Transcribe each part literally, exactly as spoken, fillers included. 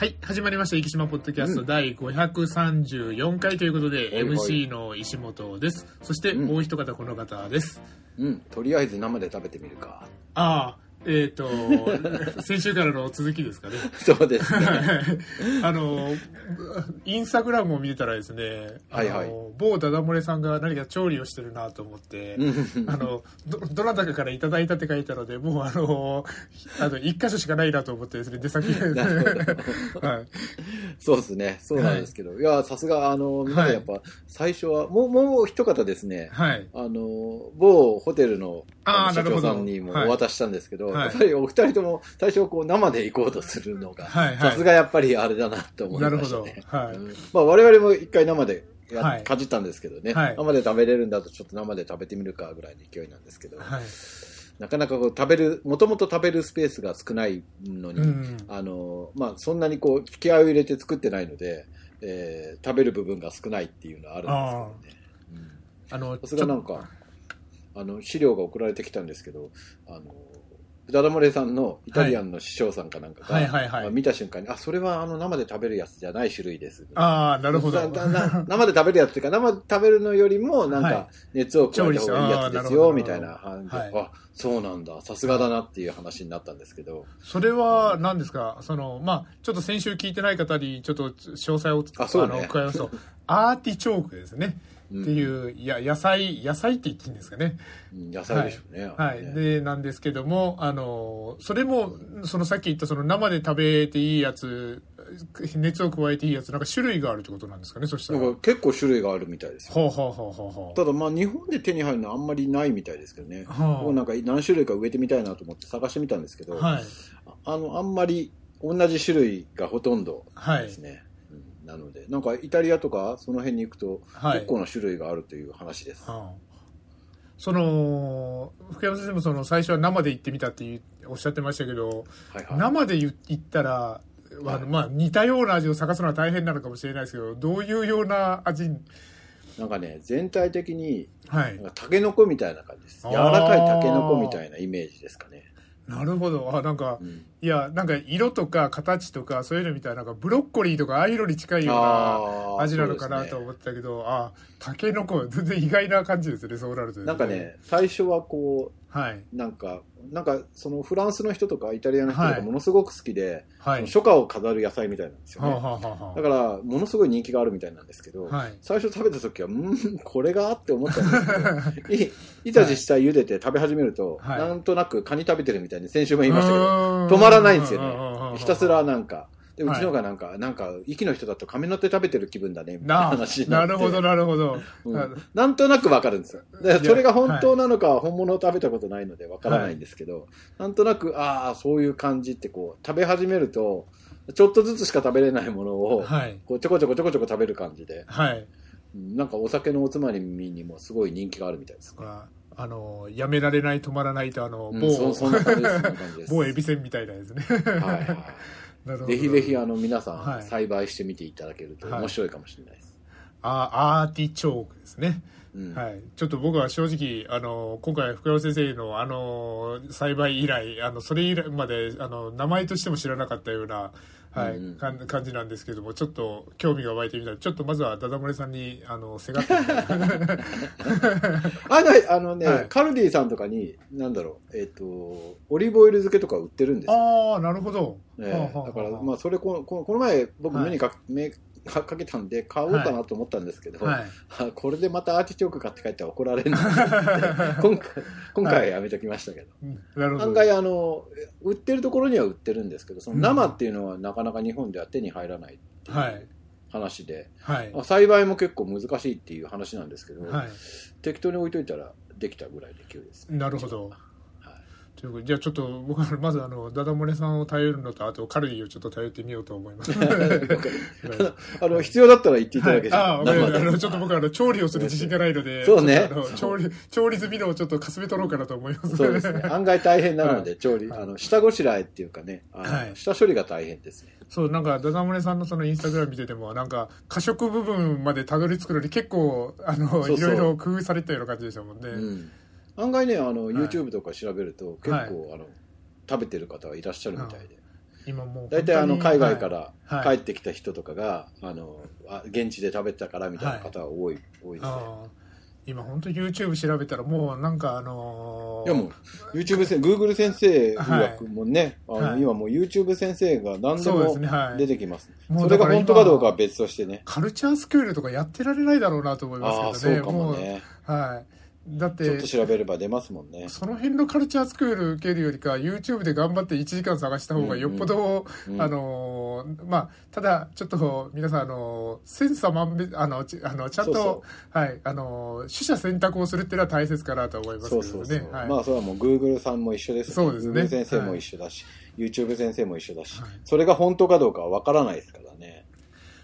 はい、始まりました生島ポッドキャスト第ごひゃくさんじゅうよんかいということで、うん、エムシー の石本です。そしてもう一方この方です、うんうん、とりあえず生で食べてみるか。ああ、えーと先週からの続きですかね。そうですねあのインスタグラムを見てたらですね、あの、はいはい、某ダダ漏れさんが何か調理をしてるなと思ってあの ど, どなたかからいただいたって書いたので、もうあのあのいっか所しかないなと思ってですね、出先で、ねはい、そうですね、そうなんですけど、はい、いやさすがあのみんなやっぱ、はい、最初はもうもう一方ですね、はい、あの某ホテルの社長さんにもお渡ししたんですけど、はい、やっぱりお二人とも最初こう生で行こうとするのがさすがやっぱりあれだなと思いましたね。はい、うん、まあ、我々も一回生でや、はい、かじったんですけどね、はい、生で食べれるんだとちょっと生で食べてみるかぐらいの勢いなんですけど、はい、なかなかこう食べる、もともと食べるスペースが少ないのに、うん、あのまあ、そんなにこう気合を入れて作ってないので、えー、食べる部分が少ないっていうのはあるんですけどね。あの、さすがなんかあの資料が送られてきたんですけど、あのダダモレさんのイタリアンの師匠さんかなんかが、はいはいはいはい、見た瞬間に、あ、それはあの生で食べるやつじゃない種類です。ああ、なるほど。生で食べるやつっていうか、生で食べるのよりも、なんか、熱を加えた方がいいやつですよ、はい、みたいな感じで、はい、あ、そうなんだ、さすがだなっていう話になったんですけど。それは何ですか、その、まあ、ちょっと先週聞いてない方に、ちょっと詳細を、あ、そうね、あの、加えますと、アーティチョークですね。っていう、うん、や野菜野菜って言っていいんですかね。野菜でしょうね。はい。はい、でなんですけども、あのそれもそのさっき言ったその生で食べていいやつ、熱を加えていいやつ、なんか種類があるってことなんですかね。そしたらなんか結構種類があるみたいですよ。はあ、はあはあはあ、ただまあ日本で手に入るのはあんまりないみたいですけどね。はあ、もうなんか何種類か植えてみたいなと思って探してみたんですけど、はい、あのあんまり同じ種類がほとんどですね。はい、なのでなんかイタリアとかその辺に行くと結構な種類があるという話です、はい、はあ、その福山先生もその最初は生で行ってみたっておっしゃってましたけど、はいはい、生で行ったら、はい、あのまあ、似たような味を探すのは大変なのかもしれないですけど、どういうような味なんかね、全体的になんかタケノコみたいな感じです、はい、柔らかいタケノコみたいなイメージですかね。なるほど。あ、なんか、うん、いや、なんか色とか形とかそういうのみたいな、なんかブロッコリーとかああいうのに近いような味なのかなと思ったけど、あ、タケノコ全然意外な感じですね。そうなると、ね、なんかね、最初はこう、はい、なんかなんかそのフランスの人とかイタリアの人とかものすごく好きで、はい、初夏を飾る野菜みたいなんですよね、はい、だからものすごい人気があるみたいなんですけど、はい、最初食べた時はんこれがって思ったんですけどいざ実際茹でて食べ始めると、はい、なんとなくカニ食べてるみたいに先週も言いましたけど、はい、止まらないんですよね。ひたすらなんかで、うちのがなんか、はい、なんか、息の人だと亀乗って食べてる気分だね、みたいな話になって。なるほど、なるほど。うん、なんとなくわかるんですよ。それが本当なのかは本物を食べたことないのでわからないんですけど、はい、なんとなく、ああ、そういう感じってこう、食べ始めると、ちょっとずつしか食べれないものを、はい、こうちょこちょこちょこちょこ食べる感じで、はい、なんかお酒のおつまみにもすごい人気があるみたいですね。あのやめられない、止まらないと、あの、うん、某、そんな感じです、そんな感じです。某エビせんみたいなですね。はいはい、ぜひぜひあの皆さん、はい、栽培してみていただけると面白いかもしれないです、はい、あ、アーティチョークですね、うん、はい、ちょっと僕は正直あの今回福山先生のあの栽培以来、あのそれ以来まであの名前としても知らなかったような、はい、うんうん、感じなんですけども、ちょっと興味が湧いてみたら、ちょっとまずはダダ漏れさんにあのせがってあの、あのね、はい、カルディさんとかに何だろう、えっとオリーブオイル漬けとか売ってるんですよ。ああ、なるほど、ね、はあはあ、だからまあそれこ の, この前僕目にかけ、はい、か, かけたんで買おうかなと思ったんですけど、はいはい、これでまたアーティチョーク買って帰ったら怒られるなって今回今回やめときましたけど、はい、なるほど。案外あの売ってるところには売ってるんですけど、その生っていうのはなかなか日本では手に入らないっていう話で、はいはい、栽培も結構難しいっていう話なんですけど、はい、適当に置いといたらできたぐらいで勢いですね。なるほど。じゃあちょっと僕はまずあのダダ漏れさんを頼るのと、あとカルディをちょっと頼ってみようと思いますあの必要だったら言っていただけ、はい、ああ、あのちょっと僕はあの調理をする自信がないので、そうね、調理調理済みのをちょっとかすめ取ろうかなと思います。そうですね、案外大変なので、はい、調理、あの下ごしらえっていうかね、あの、はい、下処理が大変ですね。そう、なんかダダ漏れさんのそのインスタグラム見てても、なんか過食部分までたどり着くのに結構あのそうそういろいろ工夫されたような感じでしたもんね、うん、案外ね、あの、はい、YouTube とか調べると結構、はい、あの食べてる方はいらっしゃるみたいで、今もう大体あの海外から帰ってきた人とかが、はいはい、あの現地で食べたからみたいな方が多い、はい、多いですね。あ今本当に YouTube 調べたらもうなんかあのー、いやもう YouTube 先生 Google 先生もね、はい、あの今もう YouTube 先生が何でも出てきます、ねはい、それが本当かどうかは別としてねカルチャースクールとかやってられないだろうなと思いますけどね。あそうかもねもう、はいだってちょっと調べれば出ますもんね。その辺のカルチャースクール受けるよりか YouTube で頑張っていちじかん探した方がよっぽど、うんうん、あのまあただちょっと皆さんあの千差万別あのちあのちゃんとそうそうはいあの取捨選択をするっていうのは大切かなと思いますけどね。そうそうそう、はい、まあそれはもう Google さんも一緒です、ね。そうですね。Google 先生も一緒だし、はい、YouTube 先生も一緒だし、はい、それが本当かどうかはわからないですからね。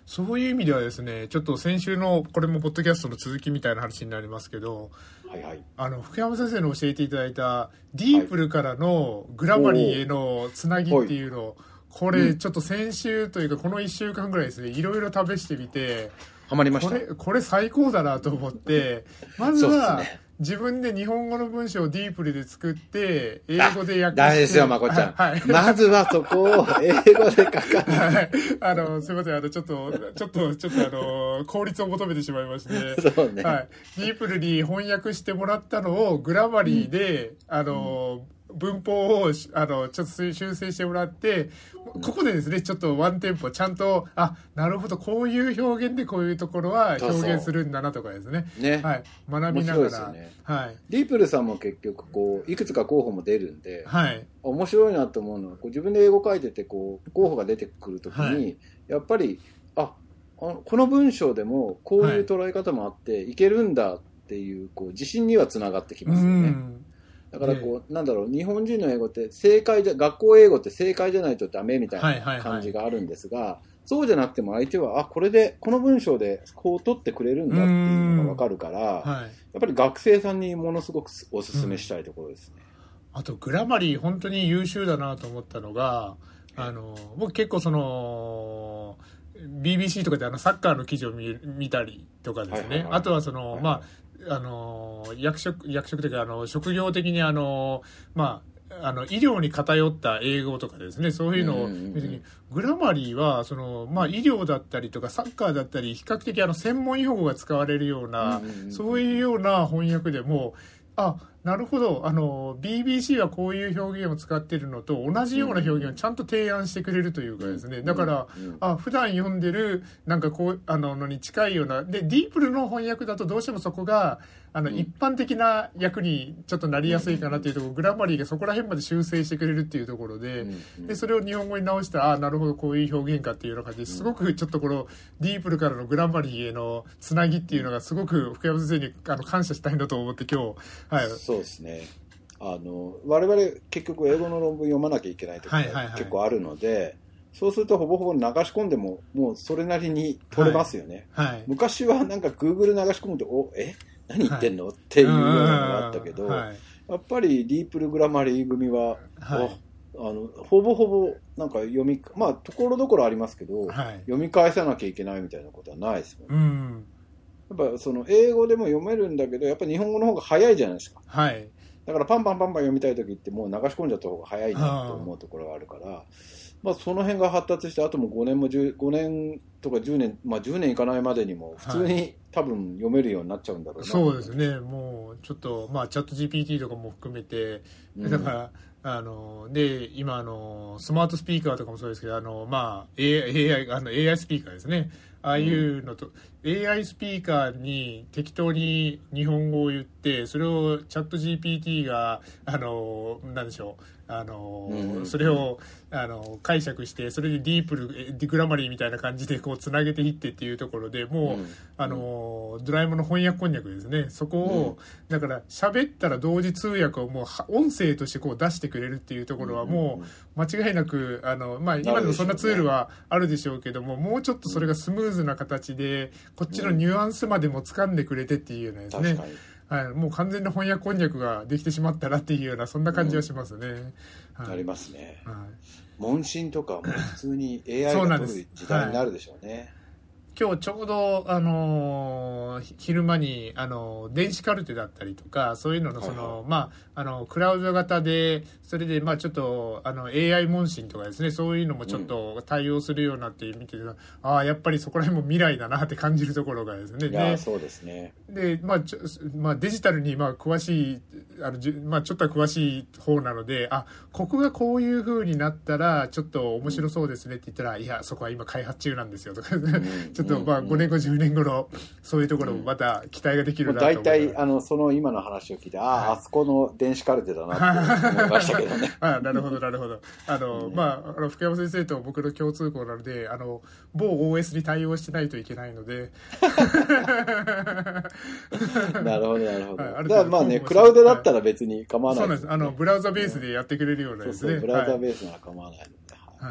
そういう意味ではですね、ちょっと先週のこれもポッドキャストの続きみたいな話になりますけど、はいはい、あの福山先生の教えていただいたディープルからのグラマリーへのつなぎっていうの、はい、これちょっと先週というかこのいっしゅうかんぐらいですね、いろいろ試してみてハマりました。これ、これ最高だなと思ってまずは自分で日本語の文章をディープルで作って英語で訳して。大事ですよまこちゃん、はい、まずはそこを英語で書かない、はい、あのすいませんあのちょっとちょっとちょっとあの効率を求めてしまいましてそう、ねはい、ディープルに翻訳してもらったのをグラマリーで、うん、あの、うん文法をあのちょっと修正してもらってここでですねちょっとワンテンポちゃんとあなるほどこういう表現でこういうところは表現するんだなとかですね、ねはい、学びながら、ねはい、ディープルさんも結局こういくつか候補も出るんで、はい、面白いなと思うのはこう自分で英語書いててこう候補が出てくるときに、はい、やっぱりあこの文章でもこういう捉え方もあって、はい、いけるんだっていう、こう自信にはつながってきますよね。うんだからこうなんだろう日本人の英語って正解じゃ学校英語って正解じゃないとダメみたいな感じがあるんですが、はいはいはい、そうじゃなくても相手はあこれでこの文章でこう取ってくれるんだっていうのが分かるから、はい、やっぱり学生さんにものすごくおすすめしたいところですね、うん、あとグラマリー本当に優秀だなと思ったのがあの僕結構そのビービーシー とかであのサッカーの記事を 見, 見たりとかですね、はいはいはい、あとはその、はい、まああの役職役職というかあの職業的にあの、まあ、あの医療に偏った英語とかですねそういうのを見て、うんうんうん、グラマリーはその、まあ、医療だったりとかサッカーだったり比較的あの専門用語が使われるような、うんうんうん、そういうような翻訳でもあなるほどあの ビービーシー はこういう表現を使っているのと同じような表現をちゃんと提案してくれるというかですねだから、うんうん、あ普段読んでるなんかこうあののに近いようなでディープルの翻訳だとどうしてもそこがあの、うん、一般的な訳にちょっとなりやすいかなというところ、うん、グラマリーがそこら辺まで修正してくれるっていうところで、うん、でそれを日本語に直したらあなるほどこういう表現かっていうような感じですごくちょっとこのディープルからのグラマリーへのつなぎっていうのがすごく福山先生にあの感謝したいなと思って今日はいそうですね、あの我々結局英語の論文読まなきゃいけないところが結構あるので、はいはいはい、そうするとほぼほぼ流し込んでももうそれなりに取れますよね、はいはい、昔はなんか Google 流し込むとおえ何言ってんの、はい、っていうようなのがあったけど、はい、やっぱりディープルグラマリー組は、はい、あのほぼほぼなんか読みまあところどころありますけど、はい、読み返さなきゃいけないみたいなことはないですもんね、うんやっぱその英語でも読めるんだけどやっぱり日本語の方が早いじゃないですか、はい、だからパンパンパンパン読みたい時ってもう流し込んじゃった方が早いなと思うところがあるから、まあ、その辺が発達してあともごねんもじゅう ごねんとかじゅうねん、まあ、じゅうねんいかないまでにも普通に多分読めるようになっちゃうんだろうな、はい、そうですねもうちょっと、まあ、チャット ジーピーティー とかも含めてだから、うんあので今あのスマートスピーカーとかもそうですけどあの、まあ、エーアイ, あの エーアイ スピーカーですねああいうのと、うん、エーアイ スピーカーに適当に日本語を言ってそれをチャット ジーピーティー があの何でしょうあの、うん、それをあの解釈してそれでディープルディグラマリーみたいな感じでこうつなげていってっていうところでもう、うん、あのドラえもんの翻訳こんにゃくですねそこを、うん、だから喋ったら同時通訳をもう音声としてこう出してくれるっていうところはもう間違いなくあの、まあ、今でもそんなツールはあるでしょうけども、もうちょっとそれがスムーズな形でこっちのニュアンスまでも掴んでくれてっていうようなですね、うん確かにはい、もう完全な翻訳こんにゃくができてしまったらっていうようなそんな感じはしますね、うんはい、ありますね、はい、問診とかも普通に エーアイ が取る時代になるでしょうね今日ちょうど、あのー、昼間に、あのー、電子カルテだったりとかそういうのの、その、はいはい、まあ、あのクラウド型でそれで、まあ、ちょっとあの エーアイ 問診とかですね、そういうのもちょっと対応するようになって見てて、うん、ああやっぱりそこら辺も未来だなって感じるところがですね。いや、そうですね。で、まあちょまあ、デジタルにまあ詳しいあのじ、まあ、ちょっとは詳しい方なので、あ、ここがこういう風になったらちょっと面白そうですねって言ったら、うん、いやそこは今開発中なんですよとか、うん、ちょっとまあごねんごじゅうねんごのそういうところもまた期待ができるなと思います。大体あのその今の話を聞いて、あ、はい、あそこの電子カルテだなって思いましたけどね。あ、なるほどなるほど。あの、うん、まあ、あの福山先生と僕の共通項なので、あの某 オーエス に対応してないといけないので。なるほどなるほど。だからまあね、クラウドだったら別に構わないですね。そうなんです。あのブラウザベースでやってくれるようなですね。そうそう、ブラウザベースなら構わないので。はい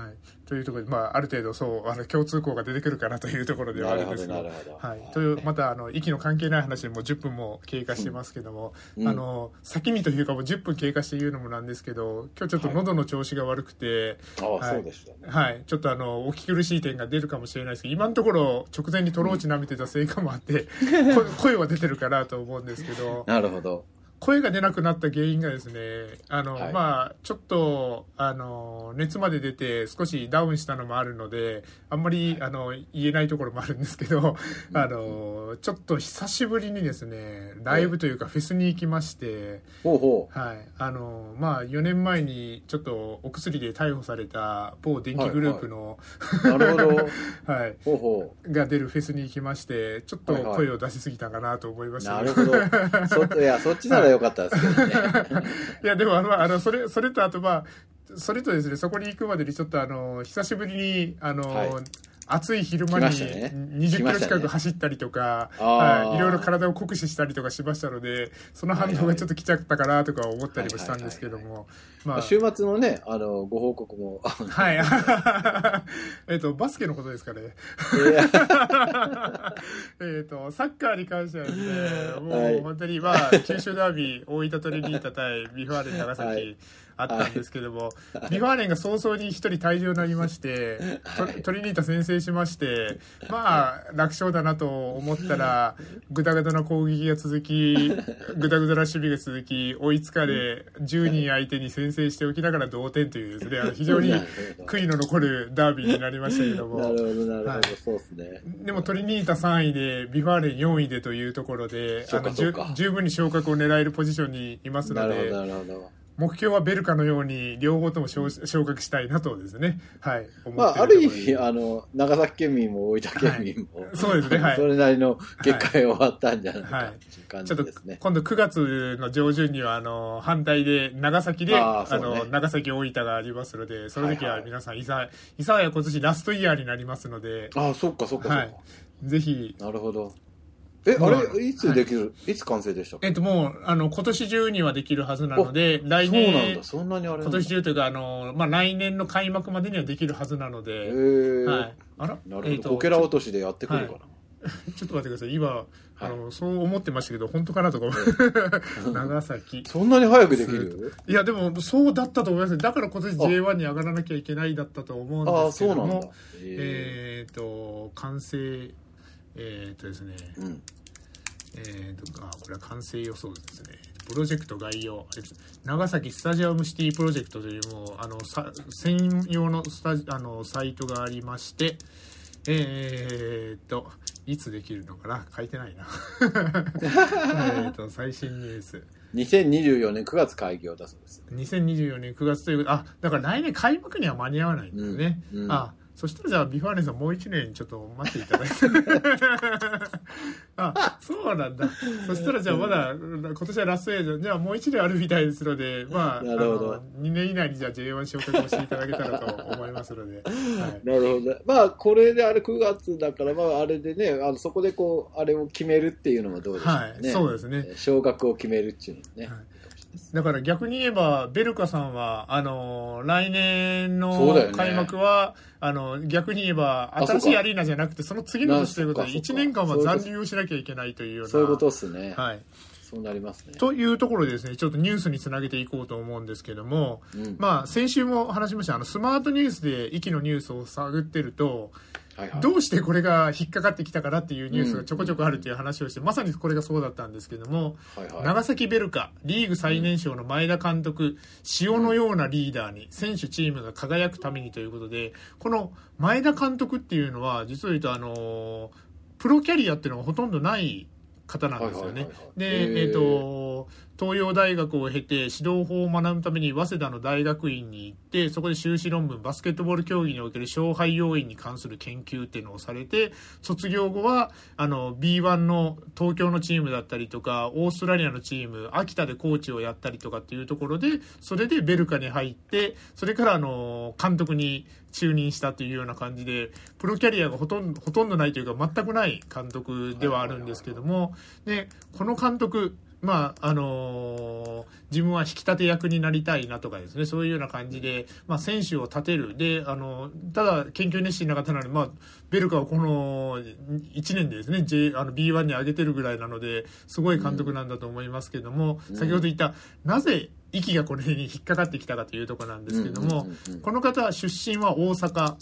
はい、というところで、まあ、ある程度そうあの共通項が出てくるかなというところではあるんですが、はい、というまたあの息の関係ない話でもうじゅっぷんも経過してますけども、うん、あの先にというかもうじゅっぷん経過して言うのもなんですけど、今日ちょっと喉の調子が悪くて、はい、ちょっとあのお聞き苦しい点が出るかもしれないですけど、今のところ直前にトローチ舐めてたせいかもあって、うん、声は出てるかなと思うんですけど。なるほど。声が出なくなった原因がですね、あの、はい、まあ、ちょっと、あの、熱まで出て少しダウンしたのもあるので、あんまり、あの、言えないところもあるんですけど、あの、ちょっと久しぶりにですね、ライブというかフェスに行きまして、ほうほう。はい。あの、まあ、よねんまえにちょっとお薬で逮捕された某電気グループの、はいはい、なるほど。はい。ほうほう。が出るフェスに行きまして、ちょっと声を出しすぎたかなと思いました、ね。はいはい、なるほど。そ、いや、そっちならよかったですけどね。いやでもあのあのそれそれとあとまあそれとですね、そこに行くまでにちょっとあの久しぶりにあの、はい、暑い昼間ににじゅっキロ近く走ったりとか、ねね、はい、いろいろ体を酷使したりとかしましたので、その反応がちょっと来ちゃったかなとか思ったりもしたんですけども、週末のね、あのご報告もはいえっとバスケのことですかね。えっとサッカーに関してはですね、もう本当にまあ九州ダービー大分トリニータ対ビファーレ長崎、はい、あったんですけども、はい、ビファーレンが早々に一人退場になりまして、はい、トリニータ先制しまして、まあ楽勝だなと思ったらグダグダな攻撃が続き、グダグダな守備が続き、追いつかれじゅうにん相手に先制しておきながら同点というですね、あの非常に悔いの残るダービーになりましたけども、なるほどなるほど、はい、そうですね。でもトリニータさんいでビファーレンよんいでというところで、あの十分に昇格を狙えるポジションにいますので。なるほど。目標はベルカのように両方とも昇格したいなとですね、はい、まあある意味あの長崎県民も大分県民も、はい、そうですね、はい、それなりの結果が終わったんじゃないかという感じですね、はいはい、ちょっと今度くがつの上旬にはあの反対で長崎で、あ、ね、あの長崎大分がありますので、その時は皆さん、はいはい、伊沢は今年ラストイヤーになりますので、ああ、そっかそっかそっか、はい、ぜひ。なるほど。え、あれ、いつできる、はい、いつ完成でしたっけ？えっと、もう、あの、今年中にはできるはずなので、来年、そうなんだ、そんなにあれなんだ。今年中というか、あの、まあ、来年の開幕までにはできるはずなので、はい。あら、なるほど、えーと、こけら落としでやってくるかな。はいちょっと待ってください。今、はい、あのそう思ってましたけど本当かなとか、はい、長崎そんなに早くできる？いやでもそうだったと思います。だから今年 ジェイワン に上がらなきゃいけないだったと思うんですけども、ああ、そうなんだ。えー、えーと完成えーっとですね、うん、えーっとあこれは完成予想ですね。プロジェクト概要、長崎スタジアムシティプロジェクトというもうあの専用のスタジあのサイトがありまして。えー、っといつできるのかな、書いてないなえっと最新ニュースにせんにじゅうよねんくがつ開業だそうです。にせんにじゅうよねんくがつということ、あ、だから来年開幕には間に合わないんだよね、うんうん、あ、そしたらじゃあビファーレンさんもういちねんちょっと待っていただいてあ、そうなんだそしたらじゃあまだ今年はラストエージョンじゃあもういちねんあるみたいですので、まあ、あのにねん以内にじゃあ ジェイワン 昇格をしていただけたらと思いますので、はい、なるほど。まあこれであれくがつだから、まあ、あれでね、あのそこでこうあれを決めるっていうのもどうでしょうね、はい、そうですね、昇格を決めるっていうのね、はい、だから逆に言えばベルカさんはあの来年の開幕は、ね、あの逆に言えば新しいアリーナじゃなくてその次の年ということでいちねんかんは残留をしなきゃいけないというような、そういうことですね、はい、そうなりますねというところでですね、ちょっとニュースにつなげていこうと思うんですけども、うん、まあ、先週も話しましたあのスマートニュースで息のニュースを探ってるとはいはい、どうしてこれが引っかかってきたかなっていうニュースがちょこちょこあるという話をして、うん、まさにこれがそうだったんですけども、はいはい、長崎ベルカリーグ最年少の前田監督、うん、潮のようなリーダーに選手チームが輝くためにということで、この前田監督っていうのは実を言うとあのプロキャリアっていうのがほとんどない方なんですよね。で、えーと、東洋大学を経て指導法を学ぶために早稲田の大学院に行って、そこで修士論文バスケットボール競技における勝敗要因に関する研究っていうのをされて、卒業後はあの ビーワン の東京のチームだったりとかオーストラリアのチーム秋田でコーチをやったりとかっていうところで、それでベルカに入って、それからあの監督に就任したというような感じで、プロキャリアがほとんど、ほとんどないというか全くない監督ではあるんですけども、でこの監督、まああのー、自分は引き立て役になりたいなとかですね、そういうような感じで、まあ、選手を立てるで、あのただ研究熱心な方なので、まあ、ベルカをこのいちねんでですね、J、あの ビーワン に上げてるぐらいなのですごい監督なんだと思いますけども、うん、先ほど言ったなぜ息がこれに引っかかってきたかというところなんですけども、この方は出身は大阪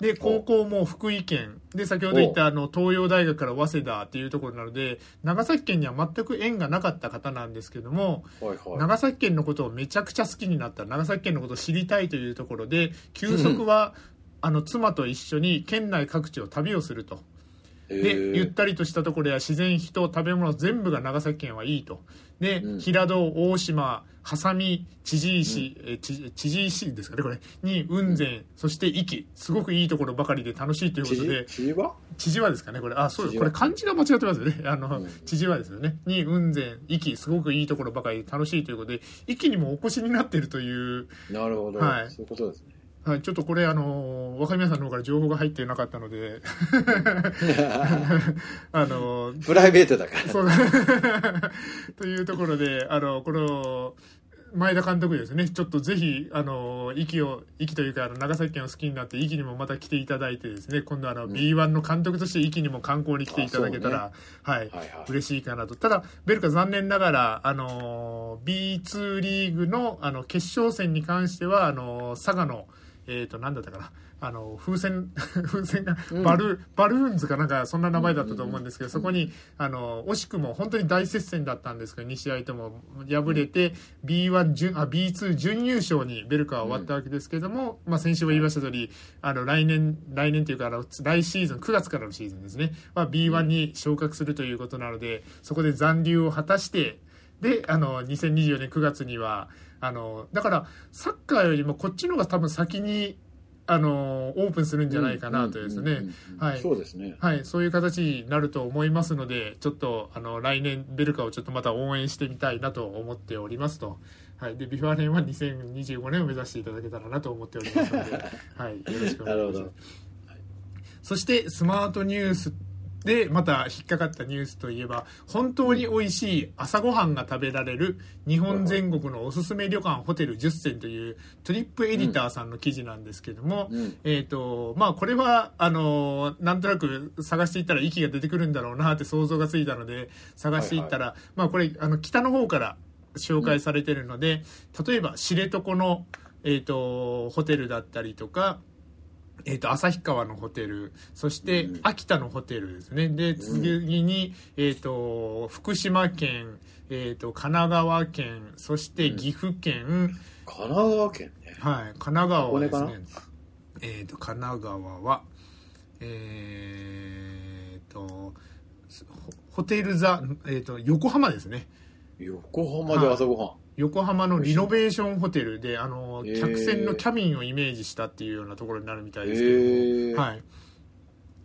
で、高校も福井県で、先ほど言ったあの東洋大学から早稲田っていうところなので、長崎県には全く縁がなかった方なんですけども、はいはい、長崎県のことをめちゃくちゃ好きになった、長崎県のことを知りたいというところで、休息はあの妻と一緒に県内各地を旅をすると。でゆったりとしたところや自然、人、食べ物全部が長崎県はいいと。で、うん、平戸、大島、波佐見、知事石、うん、え知事石ですかねこれに雲仙、うん、そして壱岐、すごくいいところばかりで楽しいということで、知事は知事はですかねこれ、あそうこれ漢字が間違ってますよね、あの、うん、知事はですよねに雲仙、壱岐、すごくいいところばかりで楽しいということで、壱岐にもお越しになっているという。なるほど、はい、そういうことですね。はい、ちょっとこれあの若宮さんの方から情報が入ってなかったのであのプライベートだからそうというところで、あのこの前田監督ですね、ちょっとぜひあの息を息というかあの長崎県を好きになって息にもまた来ていただいてですね、今度あの ビーワン の監督として息にも観光に来ていただけたら、うん、はい、はいはい、嬉しいかなと。ただベルカ残念ながらあの ビーツー リーグ の, あの決勝戦に関してはあの佐賀のえーと、何だったかな、あの風船風船がバル、うん、バルーンズかなんかそんな名前だったと思うんですけど、そこにあの惜しくも本当に大接戦だったんですけどに試合とも敗れて ビーワン 準あ ビーツー 準優勝にベルカは終わったわけですけども、うん、まあ、先週も言いました通りあの来年来年というかあの来シーズンくがつからのシーズンですねは ビーワン に昇格するということなので、そこで残留を果たして、であのにせんにじゅうよねんくがつにはあのだからサッカーよりもこっちの方が多分先にあのオープンするんじゃないかなとですね、はい、そうですね、はい、そういう形になると思いますので、ちょっとあの来年ベルカをちょっとまた応援してみたいなと思っておりますと、はい、でビファレンはにせんにじゅうごねんを目指していただけたらなと思っておりますので、はい、よろしくお願いします。なるほど、はい、そしてスマートニュースでまた引っかかったニュースといえば、本当に美味しい朝ごはんが食べられる日本全国のおすすめ旅館ホテルじゅっせんというトリップエディターさんの記事なんですけども、うん、えーとまあ、これはあのなんとなく探していったら息が出てくるんだろうなって想像がついたので探していったら、はいはい、まあ、これあの北の方から紹介されているので、例えば知床の、えーと、ホテルだったりとか、えー、と旭川のホテル、そして秋田のホテルですね、うん、で次に、えー、と福島県、えー、と神奈川県、そして岐阜県、うん、神奈川県ね、はい、神奈川はですね、えー、と神奈川はえー、とホテルザ、えー、と横浜ですね、横浜で朝ごはん、はい、横浜のリノベーションホテルであの客船のキャビンをイメージしたっていうようなところになるみたいですけど、はい、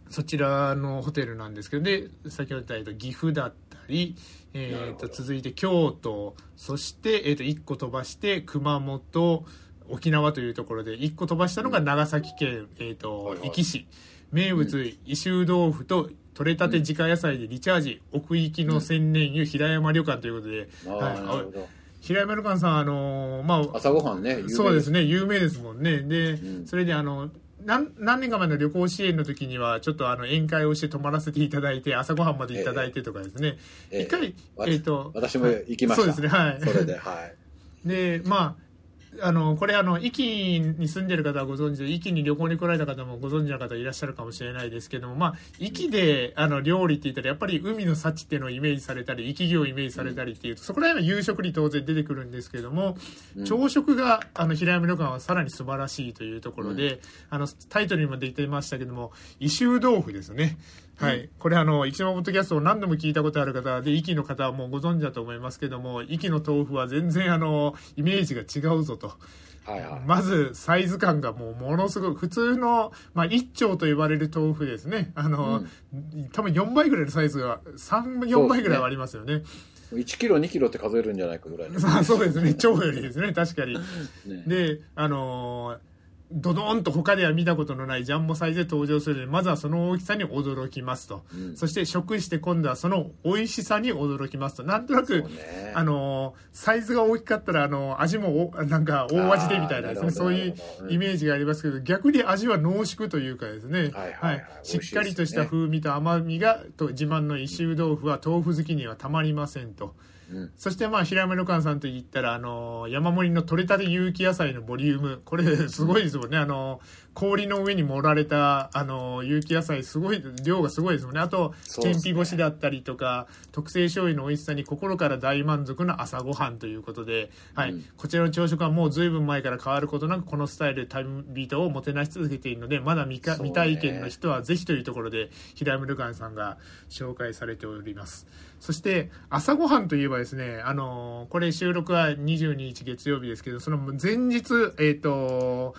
そちらのホテルなんですけど、で先ほど言った岐阜だったり、えー、と続いて京都、そして、えー、といっこ飛ばして熊本、沖縄というところで、いっこ飛ばしたのが長崎県、えーとはいはい、壱岐市、名物伊州豆腐と取れたて自家野菜でリチャージ、奥行きの千年湯平山旅館ということで、はい、なるほど、平山旅館さん、あのーまあ、朝ごはんね、そうですね、有名ですもんね。で、うん、それであの何年か前の旅行支援の時にはちょっとあの宴会をして泊まらせていただいて朝ごはんまでいただいてとかですね、ええ、一回、えーえー、と私も行きました、そうですね、はい、それで、はい、でまああのこれあの壱岐に住んでる方はご存知で、壱岐に旅行に来られた方もご存知の方いらっしゃるかもしれないですけども、まあ壱岐であの料理って言ったらやっぱり海の幸っていうのをイメージされたり、壱岐牛をイメージされたりっていうと、そこら辺は夕食に当然出てくるんですけども、朝食があの平山旅館はさらに素晴らしいというところで、あのタイトルにも出ていましたけども、異臭豆腐ですね。はい、これあの一番ポッドキャストを何度も聞いたことある方で、壱岐の方はもうご存知だと思いますけども、壱岐の豆腐は全然あのイメージが違うぞと、はいはい、まずサイズ感がもうものすごく普通の、まあ、一丁と呼ばれる豆腐ですね、あの、うん、多分よんばいぐらいのサイズがさん、よんばいぐらいはありますよね。いちキロにキロって数えるんじゃないかぐらいのそうですね、超よりですね、確かにね。であのードドーンと他では見たことのないジャンボサイズで登場するので、まずはその大きさに驚きますと、うん、そして食して今度はその美味しさに驚きますと、なんとなく、ね、あのサイズが大きかったらあの味もなんか大味でみたいなですね、そういうイメージがありますけど、うん、逆に味は濃縮というかですね、はいはいはい、しっかりとした風味と甘みがと自慢の異臭豆腐は豆腐好きにはたまりませんと。うん、そしてまあ平山旅館さんといったらあの山盛りの採れたて有機野菜のボリューム、これすごいですもんね、あの氷の上に盛られたあの有機野菜、すごい量がすごいですもんね。あと天日干しだったりとか、ね、特製醤油の美味しさに心から大満足の朝ごはんということで、はい、うん、こちらの朝食はもう随分前から変わることなくこのスタイルで旅人をもてなし続けているので、まだ 未, か、ね、未体験の人はぜひというところで平山旅館さんが紹介されております。そして朝ごはんといえばですね、あのー、これ収録はにじゅうににち月曜日ですけど、その前日、えーと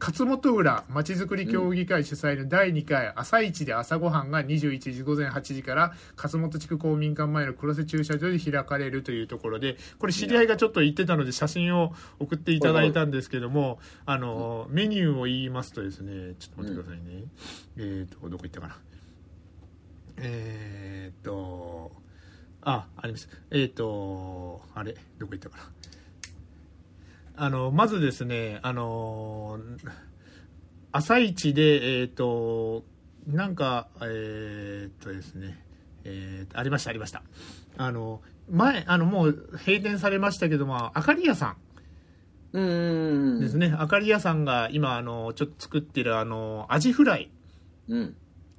勝本浦まちづくり協議会主催のだいにかい朝市で朝ごはんがにじゅういちじごぜんはちじから勝本地区公民館前の黒瀬駐車場で開かれるというところで、これ知り合いがちょっと言ってたので写真を送っていただいたんですけども、あのー、メニューを言いますとですね、ちょっと待ってくださいね、えーとどこ行ったかな、えーとあ、あります。えっと、あれ、どこ行ったかな。あの、まずですね、あの、朝一で、えっと、なんか、えっとですね、えっと、ありました、ありました。あの、前、あの、もう閉店されましたけども、あかり屋さん。うんですね。あかり屋さんが今、あの、ちょっと作ってる、あの、アジフライ。うん。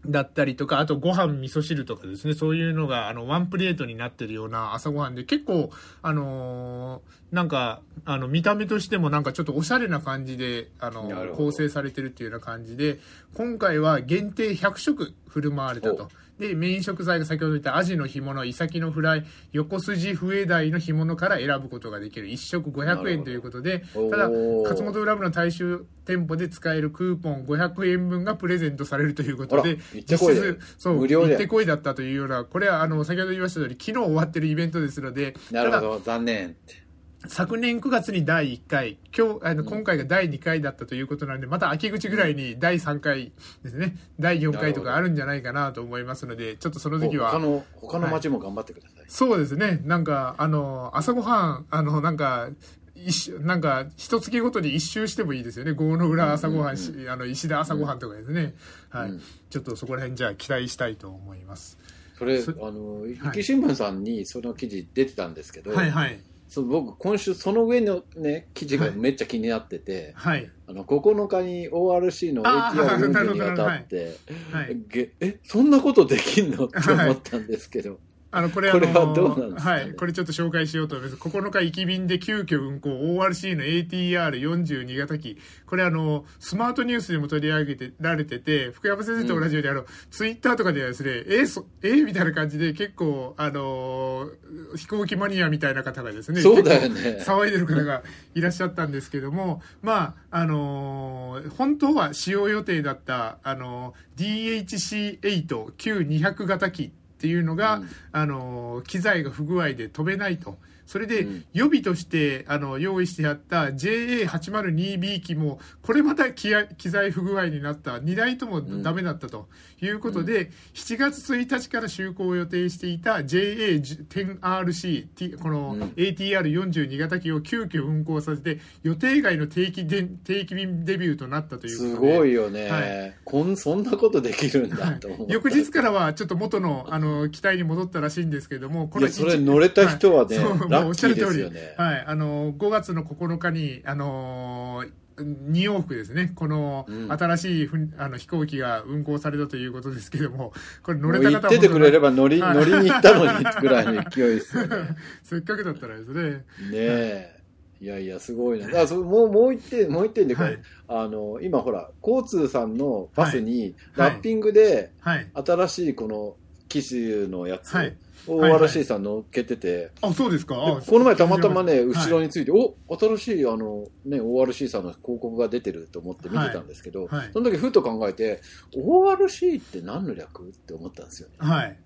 だったりとか、あとご飯味噌汁とかですね、そういうのがあのワンプレートになってるような朝ごはんで、結構あのー、なんかあの見た目としてもなんかちょっとおしゃれな感じであの構成されてるっていうような感じで、今回は限定ひゃくしょく振る舞われたと。でメイン食材が先ほど言ったアジの干物、イサキのフライ、横筋笛鯛の干物から選ぶことができる、いち食ごひゃくえんということで、ただ勝本浦部の大衆店舗で使えるクーポンごひゃくえんぶんがプレゼントされるということで、実質そう行ってこいだったというような、これはあの先ほど言いました通り昨日終わってるイベントですので、なるほど、残念って。昨年くがつにだいいっかい、今日あの今回がだいにかいだったということなので、また秋口ぐらいにだいさんかいですね、だいよんかいとかあるんじゃないかなと思いますので、ちょっとその時は他の他の町も頑張ってください、はい、そうですね。なんかあの朝ごはん、あのなんか一なんか一月ごとに一周してもいいですよね。郷の浦朝ごはん、うんうん、あの石田朝ごはんとかですね、うん、はい、うん、ちょっとそこら辺じゃあ期待したいと思います。それそあの壱岐新聞さんにその記事出てたんですけど、はいはい、そ僕今週その上の、ね、記事がめっちゃ気になってて、はいはい、あのここのかに オーアールシー の エーティーアール 運転に当たって、はいはい、えそんなことできんのって思ったんですけど、はい、あのこれはどうなんですか、ね、はい、これちょっと紹介しようと思います。ここのか行き便で急遽運行 オーアールシー の エーティーアールよんじゅうに 型機、これあのスマートニュースでも取り上げてられてて、福山先生と同じように、うん、あのツイッターとかではですね、えそえみたいな感じで結構あの飛行機マニアみたいな方がですね、そうだよね、騒いでる方がいらっしゃったんですけどもまああの本当は使用予定だったあの ディーエイチシーエイトキューにひゃく 型機っていうのが、うん、あの機材が不具合で飛べないと。それで予備としてあの用意してあった ジェイエーはちまるにビー 機もこれまた機材不具合になった、にだいともダメだったということで、しちがつついたちから就航を予定していた ジェイエーいちまるアールシー この エーティーアールよんじゅうに 型機を急遽運航させて予定外の定期で定期便デビューとなったということで、すごいよね、はい、こんそんなことできるんだと思った翌日からはちょっと元の、あの機体に戻ったらしいんですけども、このいやそれ乗れた人はね、はいもうおっしゃる通り、ね、はい、あのごがつのここのかにあのーに往復ですね、この新しい、うん、あの飛行機が運航されたということですけども、これ乗れた方は出てくれれば乗り、はい、乗りに行ったのにくらいの勢いですよね。せっかくだったらですね。ねえ、いやいやすごいな。あ、そもうもう一点もう一点でこれ、はい、あの今ほら交通さんのバスにラッピングで新しいこの機種のやつ。はいはいはいオーアールシー さん乗っけてて、はいはい、あ、そうですか。この前たまたまね後ろについて、はい、お新しいあの、ね、オーアールシー さんの広告が出てると思って見てたんですけど、はいはい、その時ふと考えて オーアールシー って何の略って思ったんですよね、はい、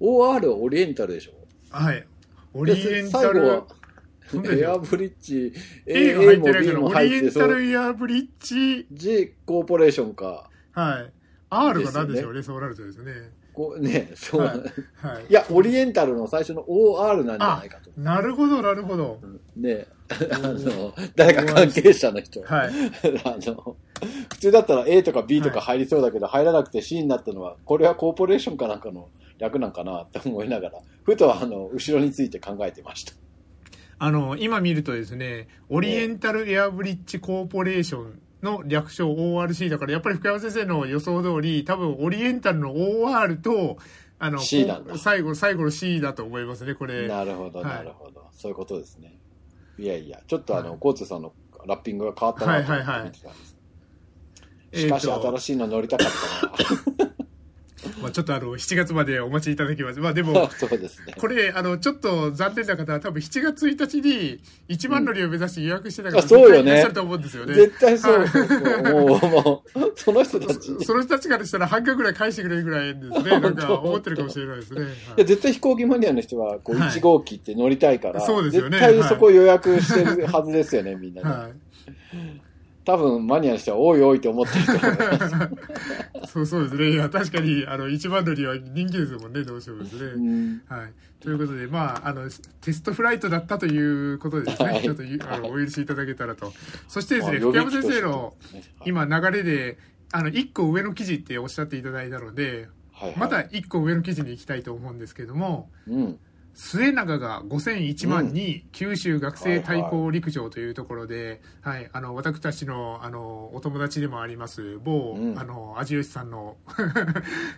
オーアール はオリエンタルでしょ、はい、オリエンタル、最後はエアブリッジ A, A が入ってるけど A も B も入ってオリエンタルエアブリッジ G コーポレーションか、はい、R が何でしょうね、そうなるとですねこうね、そう、はいはい、いやオリエンタルの最初の オーアール なんじゃないかと。なるほどなるほど。ね、あの誰か関係者の人、はい、あの普通だったら A とか B とか入りそうだけど、はい、入らなくて C になったのはこれはコーポレーションかなんかの略なんかなって思いながら、ふとあの後ろについて考えてました。あの今見るとですね、オリエンタルエアブリッジコーポレーションの略称 オーアールシー だから、やっぱり福山先生の予想通り多分オリエンタルの オーアール とあの C なんだ、最後最後の C だと思いますね、これ。なるほど、はい、なるほど、そういうことですね。いやいや、ちょっとあの、はい、コーツさんのラッピングが変わったなと思って見てたんです、はいはいはい、しかし、えー、新しいの乗りたかったな。まあちょっとあのしちがつまでお待ちいただきます。まあでもそうです、ね、これあのちょっと残念な方は多分しちがつついたちにいちまん乗りを目指して予約してた方がいらっしゃると思うんですよね。絶対そう。もうもうその人たちその人たちからしたら半額ぐらい返してくれるぐらいですね。なんか思ってるかもしれないですね。はい、いや絶対飛行機マニアの人はこういち号機って乗りたいから、はい、そうですよね、絶対そこ予約してるはずですよね、みんな、ね。はい。多分マニアの人はおいおいと思ってると思います。そうそうですね。いや確かにあの一番乗りは人気ですもんね、どうしようですね。うん、はい。ということで、まああのテストフライトだったということですね。はい、ちょっとあのお許しいただけたらと。そしてですね、福山先生の今流れであの一個上の記事っておっしゃっていただいたので、はいはい、また一個上の記事に行きたいと思うんですけども。うん。末永がごせんいちまんに九州学生対抗陸上というところで、うん、はい、はいはい、あの私たちのあのお友達でもあります某、うん、あの味吉さんの、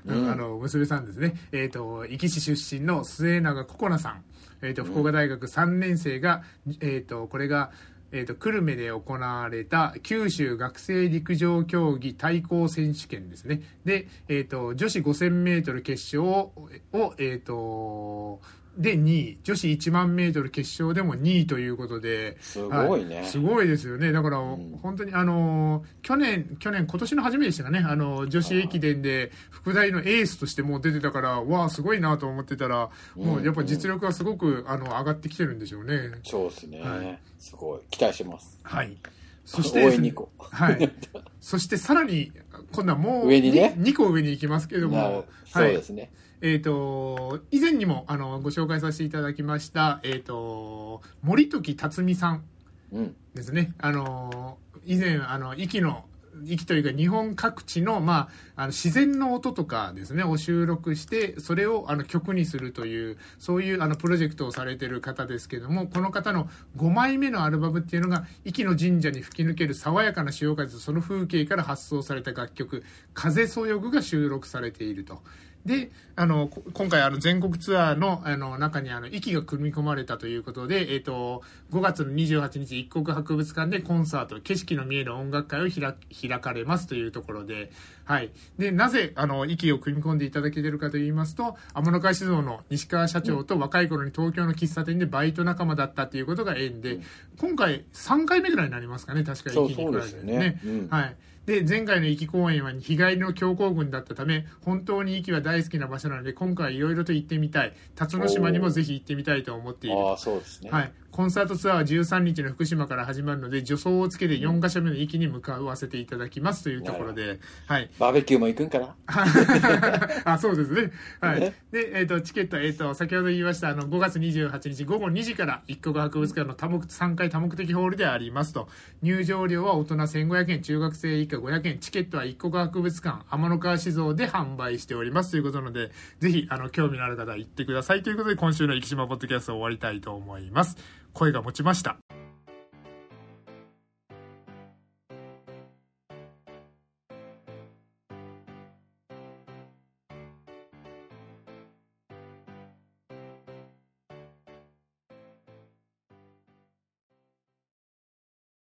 うん、あの娘さんですね、えっ、ー、と壱岐市出身の末永ここなさん、えっ、ー、と福岡大学さんねんせいが、うん、えっ、ー、とこれがえっ、ー、と久留米で行われた九州学生陸上競技対抗選手権ですね。で、えっ、ー、と女子ごせんメートル決勝を、をえっ、ー、とでにい、女子いちまんメートル決勝でもにいということで、すごいね、はい、すごいですよね。だから、うん、本当にあの去年去年今年の初めでしたかね、あの女子駅伝で副大のエースとしてもう出てたから、わあすごいなと思ってたら、うんうん、もうやっぱ実力がすごくあの上がってきてるんでしょうね。そうですね、はい、すごい期待してます。はい。そしてですね、はい、そしてさらに今度はもう上に、ね、にこ上に行きますけれども、そうですね、はい、えっ、ー、と以前にもあのご紹介させていただきました、えっ、ー、と森時辰巳さんですね、うん、あの以前あの壱岐の壱岐というか日本各地の、まあ、あの自然の音とかですねを収録してそれをあの曲にするというそういうあのプロジェクトをされている方ですけども、この方のごまいめのアルバムっていうのが壱岐の神社に吹き抜ける爽やかな潮風とその風景から発想された楽曲風そよぐが収録されていると。であの今回あの全国ツアー の, あの中にあの息が組み込まれたということで、えー、とごがつのにじゅうはちにち一国博物館でコンサート景色の見える音楽会を開開かれますというところで、はい、でなぜあの息を組み込んでいただけているかといいますと、天の会酒造の西川社長と若い頃に東京の喫茶店でバイト仲間だったということが縁で、うん、今回さんかいめぐらいになりますかね、確かに息に比べて ね, そうそうね、うん、はい。で前回の壱岐公演は日帰りの強行軍だったため本当に壱岐は大好きな場所なので今回いろいろと行ってみたい、辰野島にもぜひ行ってみたいと思っている。あ、そうですね、はい、コンサートツアーはじゅうさんにちの福島から始まるので助走をつけてよんかしょめの壱岐に向かわせていただきますというところで、はい、バーベキューも行くんかな。あ、そうですね、はい、ね。で、えー、とチケット、えー、と先ほど言いましたあのごがつにじゅうはちにちごごにじから一国博物館の多目さんがい多目的ホールでありますと。入場料は大人せんごひゃくえん、中学生以下ごひゃくえん、チケットはいっこか博物館天の川酒造で販売しておりますということなので、ぜひあの興味のある方は行ってくださいということで、今週の生島ポッドキャストを終わりたいと思います。声が持ちました。